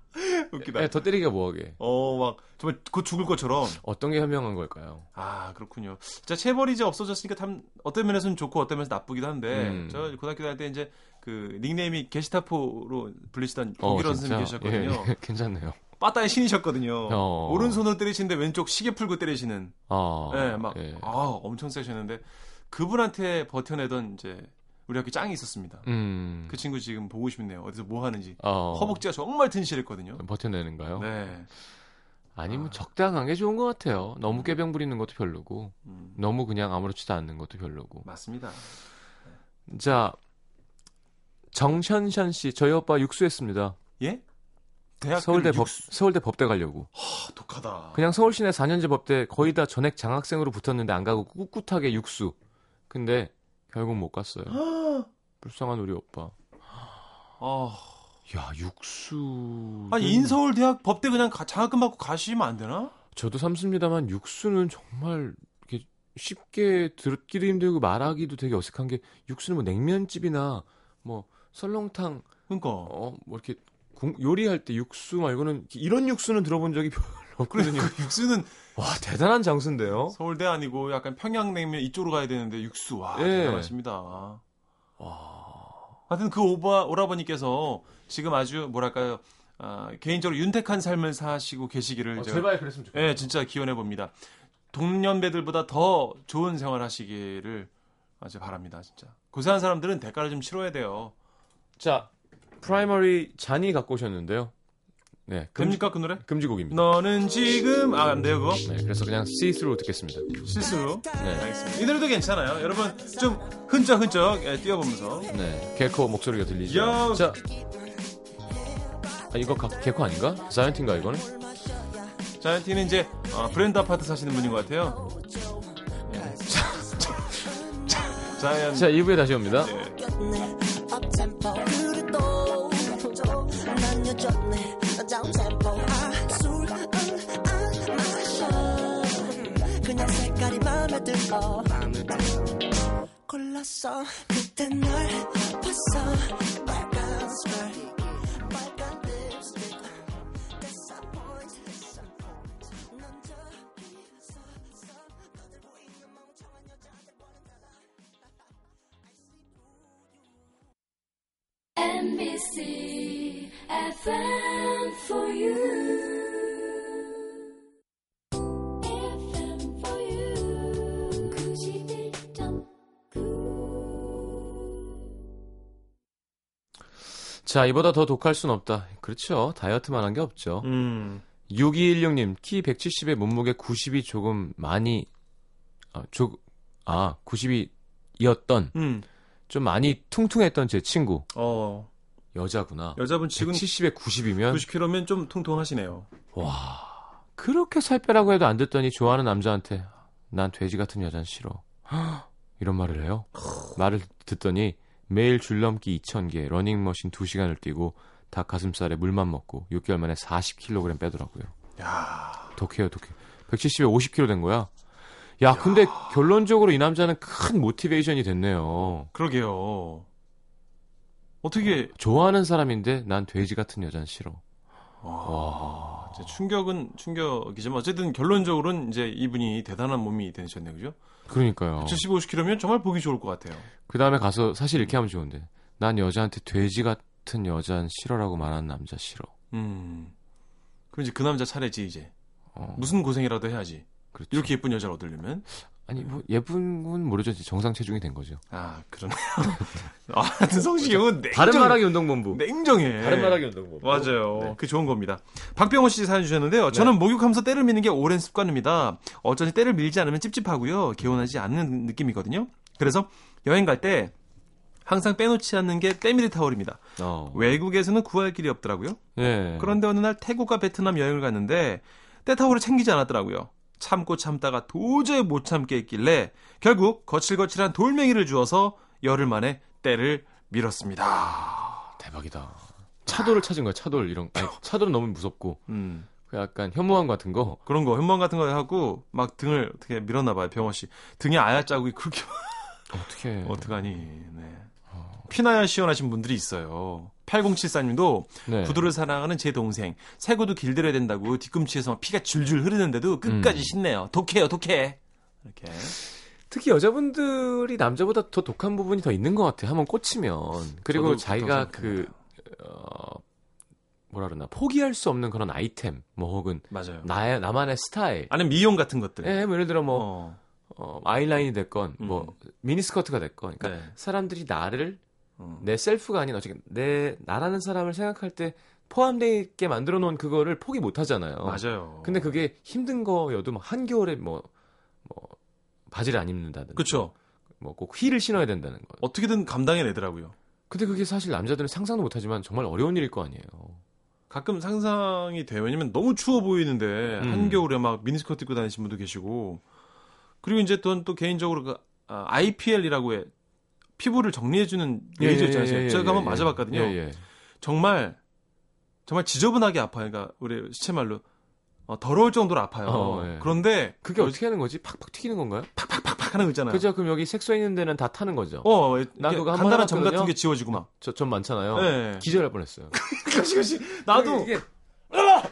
웃기다. 예, 더 때리기가 뭐하게. 어, 막 정말 곧 죽을 것처럼. 어떤 게 현명한 걸까요? 아, 그렇군요. 진짜 체벌이 이제 없어졌으니까 참 어떤 면에서는 좋고 어떤 면에서 나쁘기도 한데 음. 저 고등학교 다닐 때 이제 그 닉네임이 게시타포로 불리시던 고기런 어, 선생님 계셨거든요. 예, 예, 괜찮네요. 빠따의 신이셨거든요. 어. 오른손으로 때리시는데 왼쪽 시계 풀고 때리시는. 어. 예, 막 예. 아, 엄청 세셨는데 그분한테 버텨내던 이제. 우리 학교 짱이 있었습니다. 음. 그 친구 지금 보고 싶네요. 어디서 뭐 하는지. 어. 허벅지가 정말 튼실했거든요. 버텨내는가요? 네. 아니면 아. 적당한 게 좋은 것 같아요. 너무 꾀병 부리는 것도 별로고 음. 너무 그냥 아무렇지도 않는 것도 별로고. 맞습니다. 네. 자, 정현현 씨. 저희 오빠 육수했습니다. 예? 대학 서울대 육... 법, 서울대 법대 가려고. 하, 독하다. 그냥 서울시내 사 년제 법대 거의 다 전액 장학생으로 붙었는데 안 가고 꿋꿋하게 육수. 근데 결국 못 갔어요. 불쌍한 우리 오빠. 아, 야 육수. 아니 인서울 대학 법대 그냥 가, 장학금 받고 가시면 안 되나? 저도 삼습니다만 육수는 정말 이렇게 쉽게 듣기도 힘들고 말하기도 되게 어색한 게 육수는 뭐 냉면집이나 뭐 설렁탕, 그러니까 어, 뭐 이렇게 공, 요리할 때 육수 말고는 이런 육수는 들어본 적이 별로 없거든요. 그 육수는 와 대단한 장수인데요. 서울대 아니고 약간 평양냉면 이쪽으로 가야 되는데 육수 와 예. 대단하십니다. 와. 하여튼 그 오바 오라버니께서 지금 아주 뭐랄까요 어, 개인적으로 윤택한 삶을 사시고 계시기를 어, 제가, 제발 그랬으면 좋겠어요. 예, 진짜 기원해 봅니다. 동년배들보다 더 좋은 생활하시기를 아주 바랍니다. 진짜 고생한 사람들은 대가를 좀 치러야 돼요. 자 프라이머리 잔이 갖고 오셨는데요. 네, 금, 됩니까 그 노래? 금지곡입니다. 너는 지금 아 안 돼요 그거? 네, 그래서 그냥 씨스루 듣겠습니다. 씨스루? 네, 알겠습니다. 이 노래도 괜찮아요. 여러분 좀 흔적흔적 예, 뛰어보면서. 네, 개코 목소리가 들리죠. 여... 자, 아 이거 가, 개코 아닌가? 자이언티인가 이거는? 자이언티는 이제 어, 브랜드 아파트 사시는 분인 것 같아요. 네. 자, 자, 자이언... 자, 이 부에 다시 옵니다. 네. 골랐어 골랐어 그때 널 봤어 빨간 스멜 빨간 립스틱 Disappoint Disappoint 난 저기 있어 있어 너들고 있는 멍청한 여자들과는 달라 I sleep for you 엠비씨 에프엠 for you 자, 이보다 더 독할 순 없다. 그렇죠. 다이어트만 한 게 없죠. 음. 육이일육 님, 키 백칠십에 몸무게 구십이 조금 많이, 아, 조, 아, 구십이이었던, 음. 좀 많이 퉁퉁했던 제 친구. 어. 여자구나. 여자분 지금. 백칠십에 구십이면. 구십 킬로그램면 좀 통통하시네요. 와. 그렇게 살 빼라고 해도 안 됐더니 좋아하는 남자한테, 난 돼지 같은 여잔 싫어. 헉, 이런 말을 해요. 말을 듣더니, 매일 줄넘기 이천 개, 러닝머신 두 시간을 뛰고 닭가슴살에 물만 먹고 육 개월 만에 사십 킬로그램 빼더라고요. 야, 독해요, 독해. 백칠십에 오십 킬로그램 된 거야. 야, 야, 근데 결론적으로 이 남자는 큰 모티베이션이 됐네요. 그러게요. 어떻게 어, 좋아하는 사람인데 난 돼지 같은 여잔 싫어. 와, 와. 이제 충격은 충격이지만 어쨌든 결론적으로는 이제 이분이 대단한 몸이 되셨네요, 그죠? 그러니까요. 백칠십, 오십 킬로그램면 정말 보기 좋을 것 같아요. 그 다음에 가서 사실 이렇게 하면 좋은데, 난 여자한테 돼지 같은 여잔 싫어라고 말하는 남자 싫어. 음. 그럼 이제 그 남자 차례지 이제. 어. 무슨 고생이라도 해야지. 그렇죠. 이렇게 예쁜 여자를 얻으려면. 아니 뭐 예쁜 건 모르죠. 정상 체중이 된 거죠. 아, 그러네요. 아, 성시경은 냉정. 다른 말하기 운동본부. 냉정해. 다른 말하기 운동본부. 맞아요. 네. 그게 좋은 겁니다. 박병호 씨 사연 주셨는데요. 저는 네. 목욕하면서 때를 미는 게 오랜 습관입니다. 어쩐지 때를 밀지 않으면 찝찝하고요. 개운하지 않는 느낌이거든요. 그래서 여행 갈 때 항상 빼놓지 않는 게 때밀이 타월입니다. 어. 외국에서는 구할 길이 없더라고요. 네. 그런데 어느 날 태국과 베트남 여행을 갔는데 때타월을 챙기지 않았더라고요. 참고 참다가 도저히 못 참게 했길래 결국 거칠거칠한 돌멩이를 주워서 열흘 만에 때를 밀었습니다. 아, 대박이다. 차돌을 찾은 거야. 차돌 이런. 아니, 차돌은 너무 무섭고 음. 그 약간 현무암 같은 거. 그런 거 현무암 같은 거 하고 막 등을 어떻게 밀었나 봐요. 병원 씨 등에 아야 자국이 그렇게. 어떻게? 어떡하니? 네. 피나야 시원하신 분들이 있어요. 팔공칠사 님도 네. 구두를 사랑하는 제 동생 새 구두 길들여야 된다고 뒤꿈치에서 피가 줄줄 흐르는데도 끝까지 음. 신네요. 독해요, 독해. 이렇게. 특히 여자분들이 남자보다 더 독한 부분이 더 있는 것 같아요. 한번 꽂히면. 그리고 자기가 그 어, 뭐라 그러나 포기할 수 없는 그런 아이템, 뭐 혹은 맞아요. 나의 나만의 스타일. 아니면 미용 같은 것들. 예, 뭐 예를 들어 뭐. 어. 어, 아이라인이 됐건 음. 뭐 미니스커트가 됐건 그러니까 네. 사람들이 나를 음. 내 셀프가 아닌 어쨌든 내 나라는 사람을 생각할 때 포함되어 있게 만들어 놓은 그거를 포기 못 하잖아요. 맞아요. 근데 그게 힘든 거여도 막 한겨울에 뭐, 뭐 바지를 안 입는다든지 그렇죠. 뭐 꼭 힐을 신어야 된다는 거 어떻게든 감당해내더라고요. 근데 그게 사실 남자들은 상상도 못 하지만 정말 어려운 일일 거 아니에요. 가끔 상상이 돼요. 왜냐면 너무 추워 보이는데 음. 한겨울에 막 미니스커트 입고 다니신 분도 계시고 그리고 이제 또, 또 개인적으로 그 아이피엘이라고 해 피부를 정리해주는 레이저 있잖아요. 예, 예, 예, 제가 예, 한번 맞아봤거든요. 예, 예. 정말 정말 지저분하게 아파요. 그러니까 우리 시체 말로 어, 더러울 정도로 아파요. 어, 예. 그런데 그게 어, 어떻게 하는 거지? 팍팍 튀기는 건가요? 팍팍팍팍 하는 거 있잖아요. 그죠? 그럼 여기 색소 있는 데는 다 타는 거죠. 어, 나도 간단한 점 같은 게 지워지고 막. 저 점 많잖아요. 예. 기절할 뻔했어요. 그렇지, 그렇지. 나도 이게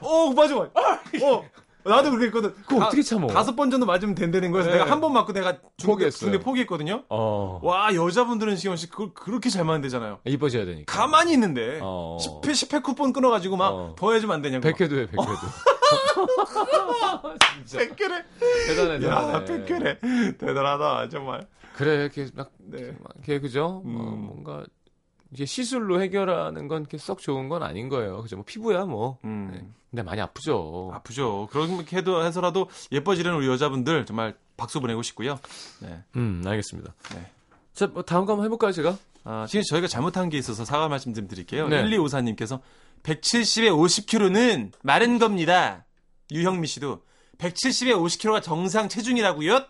어 맞아. 어. 나도 그랬거든. 그거 다, 어떻게 참아? 다섯 번 정도 맞으면 된다는 거예요. 네. 내가 한 번 맞고 내가 중대, 중대 포기했거든요. 어. 와, 여자분들은 시원 씨 그걸 그렇게 잘 만드잖아요. 이뻐져야 되니까. 가만히 있는데. 어. 십 회, 십 회 쿠폰 끊어가지고 막 어. 더 해주면 안 되냐고. 백 회도 해, 백 회도. 어. 진짜. 백 회래. 대단해, 야, 대단해. 백 회래. 대단하다, 정말. 그래, 이렇게 막, 네. 이렇게, 그죠? 음. 어, 뭔가. 이게 시술로 해결하는 건 이렇게 썩 좋은 건 아닌 거예요. 그죠? 뭐 피부야 뭐. 음. 네. 근데 많이 아프죠. 아프죠. 그렇게 해도 해서라도 예뻐지는 우리 여자분들 정말 박수 보내고 싶고요. 네. 음, 알겠습니다. 네. 자, 뭐 다음 거 한번 해볼까요, 제가? 아, 지금 저희가 잘못한 게 있어서 사과 말씀 좀 드릴게요. 네. 일이오사 님께서 백칠십에 오십 킬로그램는 마른 겁니다. 유형미 씨도 백칠십에 오십 킬로그램가 정상 체중이라고요?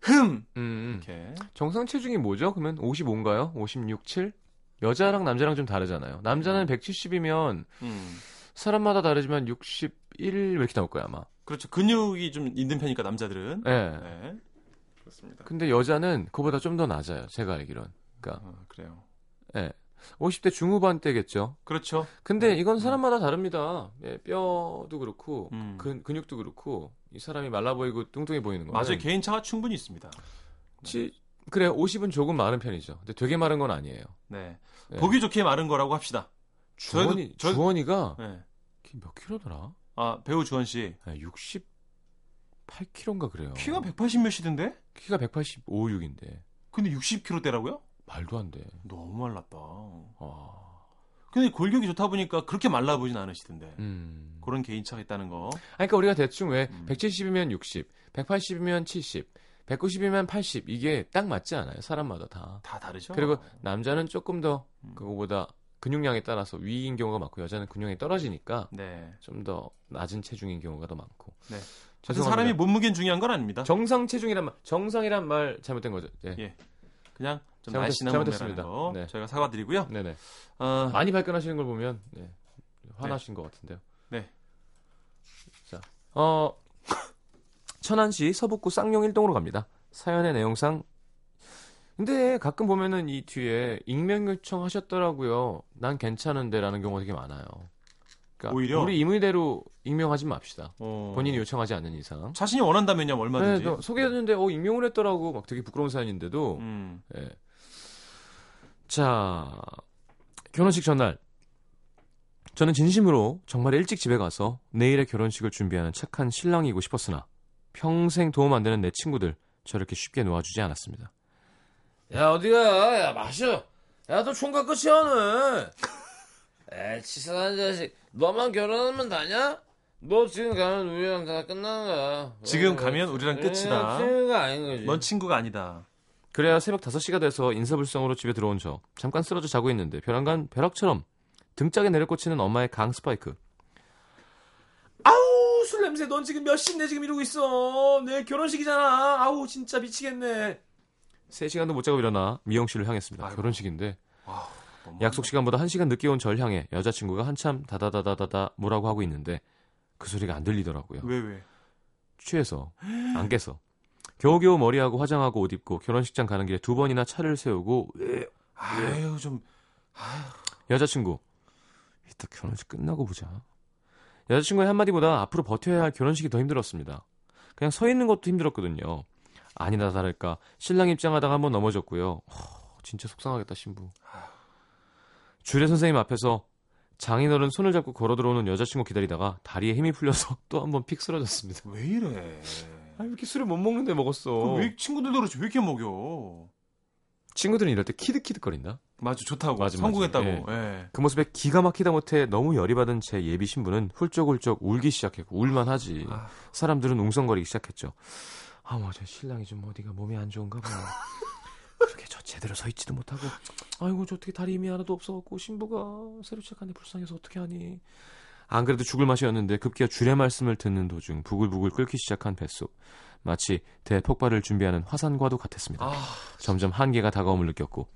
흠. 음. 이렇게. 정상 체중이 뭐죠? 그러면 오십오인가요? 오십육, 칠? 여자랑 남자랑 좀 다르잖아요. 남자는 백칠십이면 음. 사람마다 다르지만 육십일 왜 이렇게 나올 거야 아마. 그렇죠. 근육이 좀 있는 편이니까 남자들은. 네. 네. 그렇습니다. 근데 여자는 그보다 좀 더 낮아요. 제가 알기론. 그러니까. 아, 그래요. 예. 네. 오십 대 중후반 때겠죠. 그렇죠. 근데 이건 사람마다 다릅니다. 예, 뼈도 그렇고 음. 근, 근육도 그렇고 이 사람이 말라 보이고 뚱뚱해 보이는 거예요. 맞아요. 개인차가 충분히 있습니다. 지, 그래 오십은 조금 마른 편이죠. 근데 되게 마른 건 아니에요. 네. 네. 보기 좋게 마른 거라고 합시다. 주원이, 저희도, 주원이가 네. 몇 킬로더라? 아, 배우 주원 씨. 네, 육십팔 킬로인가 그래요. 키가 백팔십 몇이던데? 키가 백팔십오, 육인데. 근데 육십 킬로대라고요? 말도 안 돼. 너무 말랐다. 아. 근데 골격이 좋다 보니까 그렇게 말라 보진 않으시던데. 음. 그런 개인차가 있다는 거. 아니, 그러니까 우리가 대충 왜 음. 백칠십이면 육십, 백팔십이면 칠십, 백구십이면 팔십 이게 딱 맞지 않아요? 사람마다 다. 다 다르죠. 그리고 남자는 조금 더 음. 그거보다 근육량에 따라서 위인 경우가 많고 여자는 근육량이 떨어지니까 네. 좀 더 낮은 체중인 경우가 더 많고. 네. 죄송합니다. 사람이 몸무게는 중요한 건 아닙니다. 정상 체중이란 말, 정상이란 말 잘못된 거죠. 네. 예. 그냥 좀 날씬한 몸매라는 거 네. 저희가 사과드리고요. 네네. 어... 많이 발끈하시는 걸 보면 네. 화나신 네. 것 같은데요. 네. 자, 어 천안시 서북구 쌍용 일 동으로 갑니다. 사연의 내용상. 근데 가끔 보면은 이 뒤에 익명 요청하셨더라고요. 난 괜찮은데라는 경우가 되게 많아요. 그러니까 오히려 우리 임의대로 익명하지 맙시다. 어... 본인이 요청하지 않는 이상 자신이 원한다면요 얼마든지 네, 소개해줬는데 어, 익명을 했더라고 막 되게 부끄러운 사연인데도 음. 네. 자 결혼식 전날 저는 진심으로 정말 일찍 집에 가서 내일의 결혼식을 준비하는 착한 신랑이고 싶었으나 평생 도움 안 되는 내 친구들 저렇게 쉽게 놓아주지 않았습니다. 야 어디가 야 마셔 야 너 총각 끝이 하네 에 치사한 자식 너만 결혼하면 다냐? 너 지금 가면 우리랑 다 끝나는 거야. 지금 가면 우리랑 끝이다. 친구가 아닌 거지. 넌 친구가 아니다. 그래야 새벽 다섯 시가 돼서 인사불성으로 집에 들어온 저 잠깐 쓰러져 자고 있는데 벼랑간 벼락처럼 등짝에 내려꽂히는 엄마의 강 스파이크. 아우 술 냄새. 넌 지금 몇 시인데 지금 이러고 있어. 내일 결혼식이잖아. 아우 진짜 미치겠네. 세 시간도 못 자고 일어나 미영씨를 향했습니다. 아이고. 결혼식인데 아우. 약속 시간보다 한 시간 늦게 온 절 향해 여자친구가 한참 다다다다다다 뭐라고 하고 있는데 그 소리가 안 들리더라고요. 왜 왜? 취해서 안 깨서 겨우겨우 머리하고 화장하고 옷 입고 결혼식장 가는 길에 두 번이나 차를 세우고 왜? 아유 좀 아유. 여자친구 이따 결혼식 끝나고 보자. 여자친구의 한마디보다 앞으로 버텨야 할 결혼식이 더 힘들었습니다. 그냥 서 있는 것도 힘들었거든요. 아니나 다를까 신랑 입장하다가 한번 넘어졌고요. 허, 진짜 속상하겠다 신부. 주례 선생님 앞에서 장인어른 손을 잡고 걸어 들어오는 여자친구 기다리다가 다리에 힘이 풀려서 또 한 번 픽 쓰러졌습니다. 왜 이래? 아, 왜 이렇게 술을 못 먹는데 먹었어? 왜 친구들도 그렇지 왜 이렇게 먹여? 친구들은 이럴 때 키득키득거린다. 맞아 좋다고. 맞아, 성공했다고. 예. 예. 그 모습에 기가 막히다 못해 너무 열이 받은 제 예비 신부는 훌쩍훌쩍 울기 시작했고 울만하지. 아... 사람들은 웅성거리기 시작했죠. 아, 맞아 신랑이 좀 어디가 몸이 안 좋은가 봐. 그렇게 저 제대로 서 있지도 못하고 아이고 저 어떻게 다리 힘이 하나도 없어갖고 신부가 새로 시작하는데 불쌍해서 어떻게 하니. 안 그래도 죽을 맛이었는데 급기야 주례 말씀을 듣는 도중 부글부글 끓기 시작한 뱃속 마치 대폭발을 준비하는 화산과도 같았습니다. 아, 점점 한계가 다가옴을 느꼈고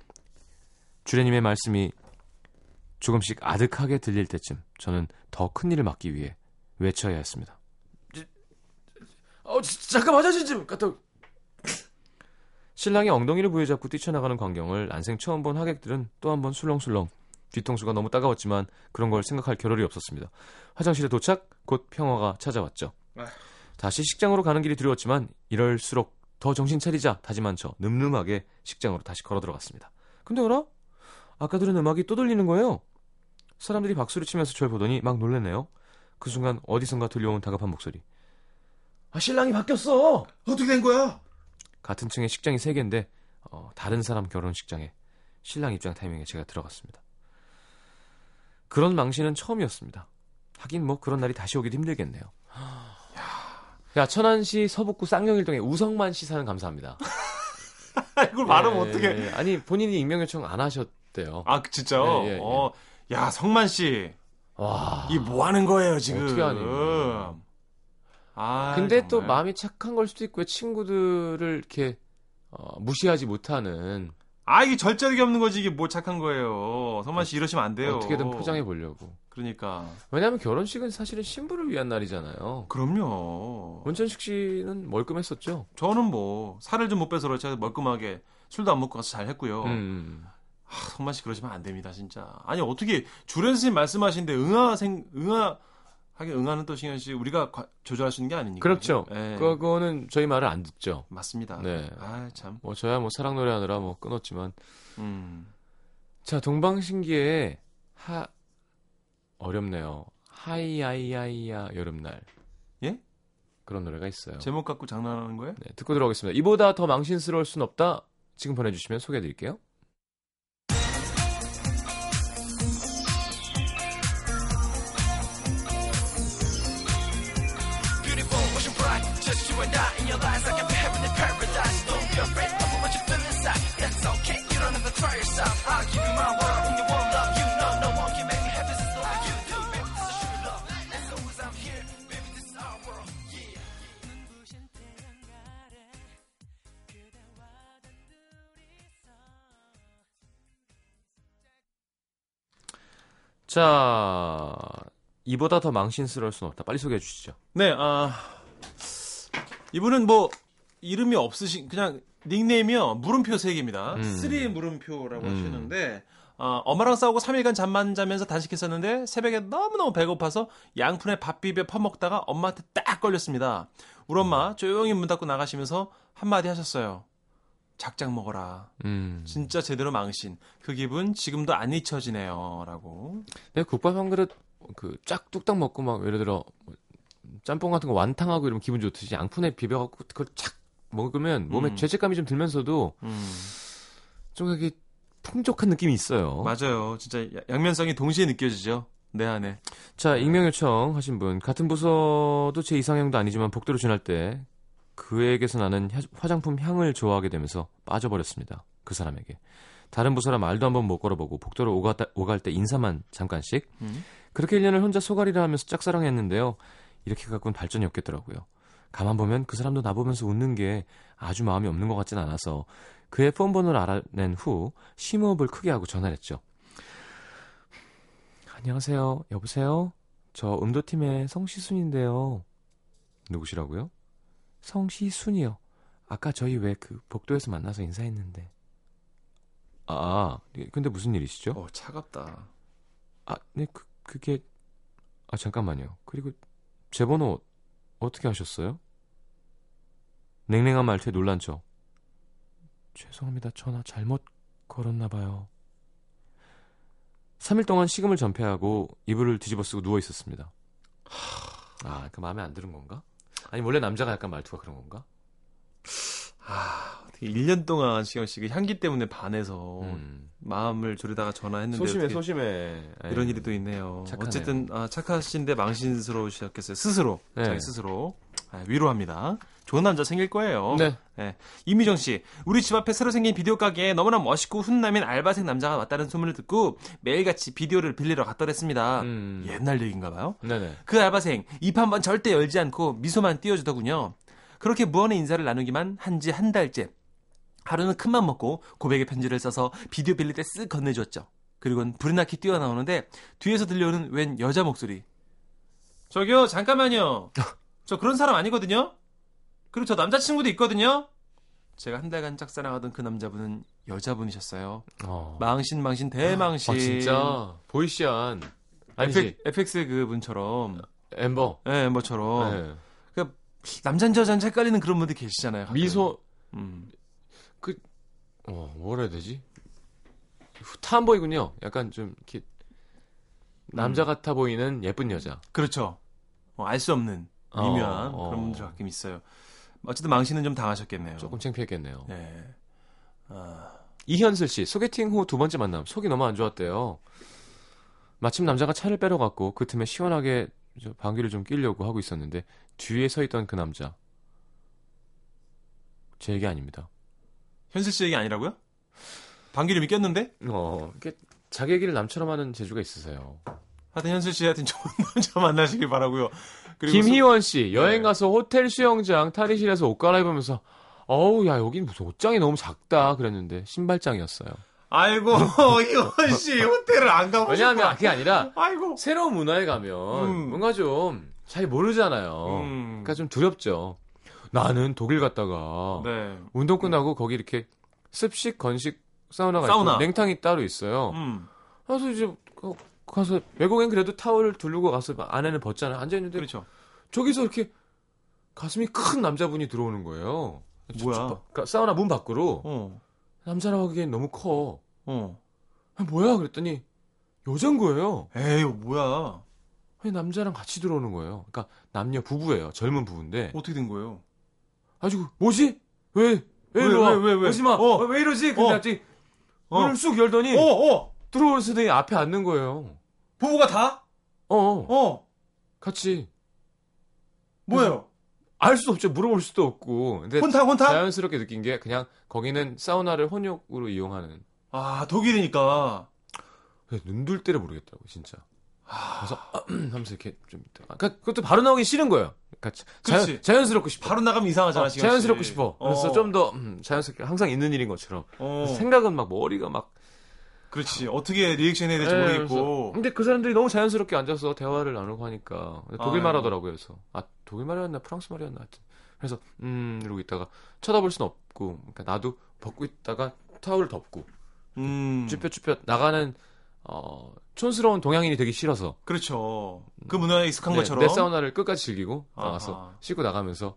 주례님의 말씀이 조금씩 아득하게 들릴 때쯤 저는 더 큰 일을 막기 위해 외쳐야 했습니다. 어, 잠깐 화장실 좀 갔다 올 신랑이 엉덩이를 부여잡고 뛰쳐나가는 광경을 난생 처음 본 하객들은 또 한 번 술렁술렁. 뒤통수가 너무 따가웠지만 그런 걸 생각할 겨를이 없었습니다. 화장실에 도착, 곧 평화가 찾아왔죠. 다시 식장으로 가는 길이 두려웠지만 이럴수록 더 정신 차리자 다짐한 저 늠름하게 식장으로 다시 걸어 들어갔습니다. 근데 어라? 아까 들은 음악이 또 들리는 거예요. 사람들이 박수를 치면서 저를 보더니 막 놀랐네요. 그 순간 어디선가 들려온 다급한 목소리. 아 신랑이 바뀌었어. 어떻게 된 거야? 같은 층에 식장이 세 개인데 어, 다른 사람 결혼식장에 신랑 입장 타이밍에 제가 들어갔습니다. 그런 망신은 처음이었습니다. 하긴 뭐 그런 날이 다시 오기도 힘들겠네요. 야 천안시 서북구 쌍용일동에 우성만 씨 사연 감사합니다. 이걸 말하면 예, 어떡해. 예, 예. 아니 본인이 익명 요청 안 하셨대요. 아 진짜요? 예, 예, 예. 어, 야 성만 씨 이 뭐 하는 거예요 지금. 어떻게 하니. 음. 아, 근데 정말. 또 마음이 착한 걸 수도 있고요. 친구들을 이렇게 어, 무시하지 못하는 아, 이게 절제력이 없는 거지. 이게 뭐 착한 거예요. 성만 씨 이러시면 안 돼요. 어떻게든 포장해 보려고. 그러니까. 왜냐하면 결혼식은 사실은 신부를 위한 날이잖아요. 그럼요. 문천식 씨는 멀끔했었죠? 저는 뭐 살을 좀 못 빼서 그렇지 멀끔하게 술도 안 먹고 가서 잘 했고요. 음. 아, 성만 씨 그러시면 안 됩니다. 진짜. 아니 어떻게 주례 선생님 말씀하시는데 응아 생 응아 하긴 응하는 또 신현 씨 우리가 과, 조절할 수 있는 게 아니니까. 그렇죠. 네. 그거는 저희 말을 안 듣죠. 맞습니다. 네. 아 참. 뭐 저야 뭐 사랑 노래 하느라 뭐 끊었지만. 음. 자 동방신기의 하 어렵네요. 하이야이야이야 여름날. 예? 그런 노래가 있어요. 제목 갖고 장난하는 거예요? 네. 듣고 들어오겠습니다. 이보다 더 망신스러울 순 없다. 지금 보내주시면 소개해드릴게요. 자, 이보다 더 망신스러울 순 없다. 빨리 소개해 주시죠. 네, 아 이분은 뭐 이름이 없으신 그냥 닉네임이요. 물음표 세 개입니다. 음. 쓰리 물음표라고 음. 하시는데 어, 엄마랑 싸우고 삼 일간 잠만 자면서 단식했었는데 새벽에 너무너무 배고파서 양푼에 밥 비벼 퍼먹다가 엄마한테 딱 걸렸습니다. 우리 엄마 조용히 문 닫고 나가시면서 한마디 하셨어요. 작작 먹어라. 음. 진짜 제대로 망신. 그 기분 지금도 안 잊혀지네요. 라고. 네, 국밥 한 그릇 그 쫙 뚝딱 먹고 막 예를 들어 짬뽕 같은 거 완탕하고 이러면 기분 좋듯이 양푼에 비벼갖고 그걸 착 먹으면 몸에 음. 죄책감이 좀 들면서도 음. 좀 이렇게 풍족한 느낌이 있어요. 맞아요. 진짜 양면성이 동시에 느껴지죠. 내 안에. 자, 익명 요청 하신 분. 같은 부서도 제 이상형도 아니지만 복도로 지날 때 그에게서 나는 화장품 향을 좋아하게 되면서 빠져버렸습니다. 그 사람에게. 다른 부서라 말도 한번 못 걸어보고 복도로 오갔다, 오갈 때 인사만 잠깐씩. 음. 그렇게 일 년을 혼자 소갈이라 하면서 짝사랑했는데요. 이렇게 갖고는 발전이 없겠더라고요. 가만 보면 그 사람도 나보면서 웃는 게 아주 마음이 없는 것 같진 않아서 그의 폰번호를 알아낸 후 심호흡을 크게 하고 전화를 했죠. 안녕하세요. 여보세요? 저 음도팀의 성시순인데요. 누구시라고요? 성시순이요. 아까 저희 왜 그 복도에서 만나서 인사했는데. 아, 근데 무슨 일이시죠? 어, 차갑다. 아, 네, 그, 그게... 아, 잠깐만요. 그리고 제 번호 어떻게 하셨어요? 냉랭한 말투에 놀란 척. 죄송합니다. 전화 잘못 걸었나 봐요. 삼 일 동안 식음을 전폐하고 이불을 뒤집어쓰고 누워있었습니다. 아, 그 마음에 안 드는 건가? 아니 원래 남자가 약간 말투가 그런 건가? 아, 어떻게 일 년 동안 시경 씨 그 향기 때문에 반해서 음. 마음을 졸이다가 전화했는데 소심해 소심해 이런 일이 또 있네요. 착하네요. 어쨌든 아, 착하신데 망신스러우셨겠어요. 스스로 네. 자기 스스로 아, 위로합니다. 좋은 남자 생길 거예요. 네. 네. 이미정 씨, 우리 집 앞에 새로 생긴 비디오 가게에 너무나 멋있고 훈남인 알바생 남자가 왔다는 소문을 듣고 매일같이 비디오를 빌리러 갔더랬습니다. 음. 옛날 얘기인가 봐요. 네네. 그 알바생 입 한 번 절대 열지 않고 미소만 띄워주더군요. 그렇게 무언의 인사를 나누기만 한 지 한 달째. 하루는 큰맘 먹고 고백의 편지를 써서 비디오 빌릴 때 쓱 건네주었죠. 그리고는 불이 나게 뛰어나오는데 뒤에서 들려오는 웬 여자 목소리. 저기요, 잠깐만요. 저 그런 사람 아니거든요. 그리고 저 남자친구도 있거든요. 제가 한 달간 짝사랑하던 그 남자분은 여자분이셨어요. 어. 망신 망신 대망신. 아, 진짜 보이시안. 아니지. 에프엑스의 그 분처럼. 엠버. 네, 엠버처럼. 네. 그러니까 남잔 여잔 헷갈리는 그런 분들 계시잖아요. 가끔. 미소. 음. 그 어, 뭐라 해야 되지? 후타한 보이군요. 약간 좀 이렇게 남자 음. 같아 보이는 예쁜 여자. 그렇죠. 어, 알 수 없는. 미묘한 어, 어. 그런 분들 가끔 있어요. 어쨌든 망신은 좀 당하셨겠네요. 조금 창피했겠네요. 네. 아... 이현슬 씨 소개팅 후 두 번째 만남 속이 너무 안 좋았대요. 마침 남자가 차를 빼러 갔고 그 틈에 시원하게 방귀를 좀 끼려고 하고 있었는데 뒤에 서 있던 그 남자. 제 얘기 아닙니다. 현슬 씨 얘기 아니라고요? 방귀를 좀 꼈는데? 어, 이게 자기 얘기를 남처럼 하는 재주가 있으세요. 하여튼 현슬 씨 하여튼 좋은 남자 만나시길 바라고요. 김희원 씨 여행 가서 네. 호텔 수영장 탈의실에서 옷 갈아입으면서 어우, 야, 여긴 무슨 옷장이 너무 작다 그랬는데 신발장이었어요. 아이고, 이건 씨, 호텔을 안 가고 싶어. 왜냐하면 그게 아니라 아이고. 새로운 문화에 가면 음. 뭔가 좀 잘 모르잖아요. 음. 그러니까 좀 두렵죠. 나는 독일 갔다가 네. 운동 끝나고 음. 거기 이렇게 습식, 건식, 사우나가 사우나. 있고 냉탕이 따로 있어요. 음. 그래서 이제 가서 외국엔 그래도 타월 두르고 가서 안에는 벗잖아요. 앉아있는데 그렇죠. 저기서 이렇게 가슴이 큰 남자분이 들어오는 거예요. 뭐야? 저, 저, 그러니까 사우나 문 밖으로 어. 남자라고 하기엔 너무 커. 어. 아니, 뭐야? 그랬더니 여자인 거예요. 에이, 뭐야? 아니, 남자랑 같이 들어오는 거예요. 그러니까 남녀 부부예요. 젊은 부부인데. 어떻게 된 거예요? 아주 뭐지? 왜? 왜 이러지? 왜, 왜, 왜? 오지 마. 어. 왜 이러지? 근데 갑자기 어. 문을 쑥 열더니 어, 어. 들어오시더니 앞에 앉는 거예요. 부부가 다? 어. 어. 같이. 뭐예요? 알 수 없죠. 물어볼 수도 없고. 근데 혼탕, 혼탕? 자연스럽게 느낀 게 그냥 거기는 사우나를 혼욕으로 이용하는. 아, 독일이니까. 눈 둘 때를 모르겠더라고, 진짜. 그래서 하면서 이렇게 좀 그러니까 그것도 바로 나오기 싫은 거예요. 그러니까 자연, 자연스럽고 싶어. 바로 나가면 이상하잖아. 어, 자연스럽고 싶어. 그래서 어. 좀 더 자연스럽게 항상 있는 일인 것처럼 어. 생각은 막 머리가 막 그렇지. 어떻게 리액션 해야 될지 에이, 모르겠고. 그래서, 근데 그 사람들이 너무 자연스럽게 앉아서 대화를 나누고 하니까 독일말 하더라고요. 그래서 아 독일말이었나 프랑스말이었나 하여튼. 그래서 음 이러고 있다가 쳐다볼 순 없고 그러니까 나도 벗고 있다가 타올을 덮고 음. 쭈뼛쭈뼛 나가는 어, 촌스러운 동양인이 되기 싫어서. 그렇죠. 그 문화에 익숙한 네, 것처럼. 내 사우나를 끝까지 즐기고 나가서 씻고 나가면서.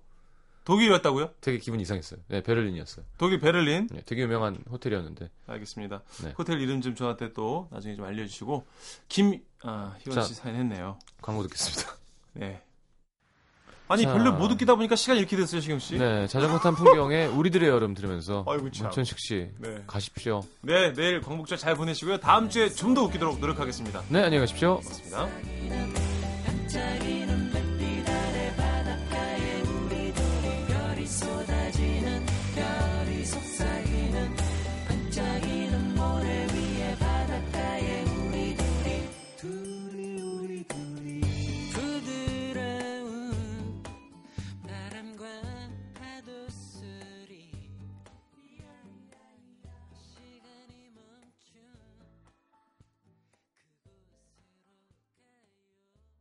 독일이었다고요? 되게 기분이 이상했어요. 네, 베를린이었어요. 독일 베를린? 네, 되게 유명한 호텔이었는데. 알겠습니다. 네. 호텔 이름 좀 저한테 또 나중에 좀 알려주시고. 김, 아, 희원 씨 사연 했네요. 광고 듣겠습니다. 네. 아니, 자, 별로 못 웃기다 보니까 시간이 이렇게 됐어요, 시경 씨. 네, 자전거 탄 풍경에 우리들의 여름 들으면서. 아이고, 참. 문천식 씨. 네. 가십시오. 네, 내일 광복절 잘 보내시고요. 다음 주에 좀 더 웃기도록 노력하겠습니다. 네, 안녕히 가십시오. 고맙습니다.